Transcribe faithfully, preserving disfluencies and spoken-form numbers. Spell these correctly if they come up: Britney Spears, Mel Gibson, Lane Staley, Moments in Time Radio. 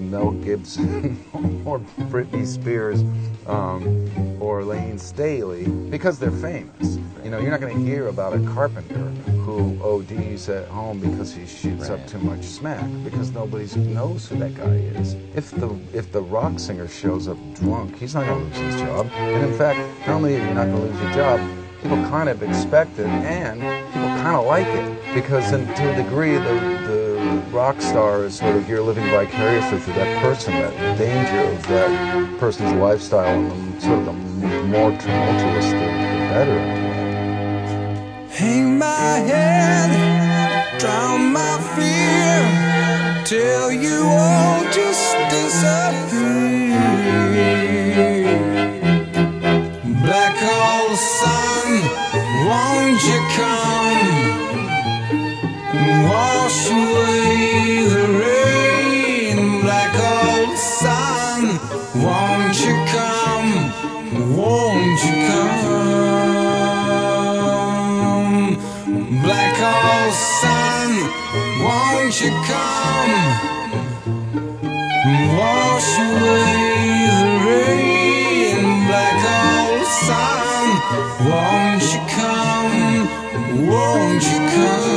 Mel Gibson or Britney Spears um, or Lane Staley, because they're famous. You know, you're not going to hear about a carpenter who O Ds at home because he shoots right. up too much smack, because nobody knows who that guy is. If the if the rock singer shows up drunk, he's not going to lose his job. And in fact, not only are you not going to lose your job, people kind of expect it and people kind of like it, because in, to a degree the, the rock star is sort of, you're living vicariously through that person, that danger of that person's lifestyle, and the, sort of the more tumultuous, the, the better. Hang my head, drown my fear, till you all just disappear. Black hole sun, won't you come, wash away the rain, black old sun, won't you come, won't you come, black old sun, won't you come, wash away the rain, black old sun, won't you come, won't you come.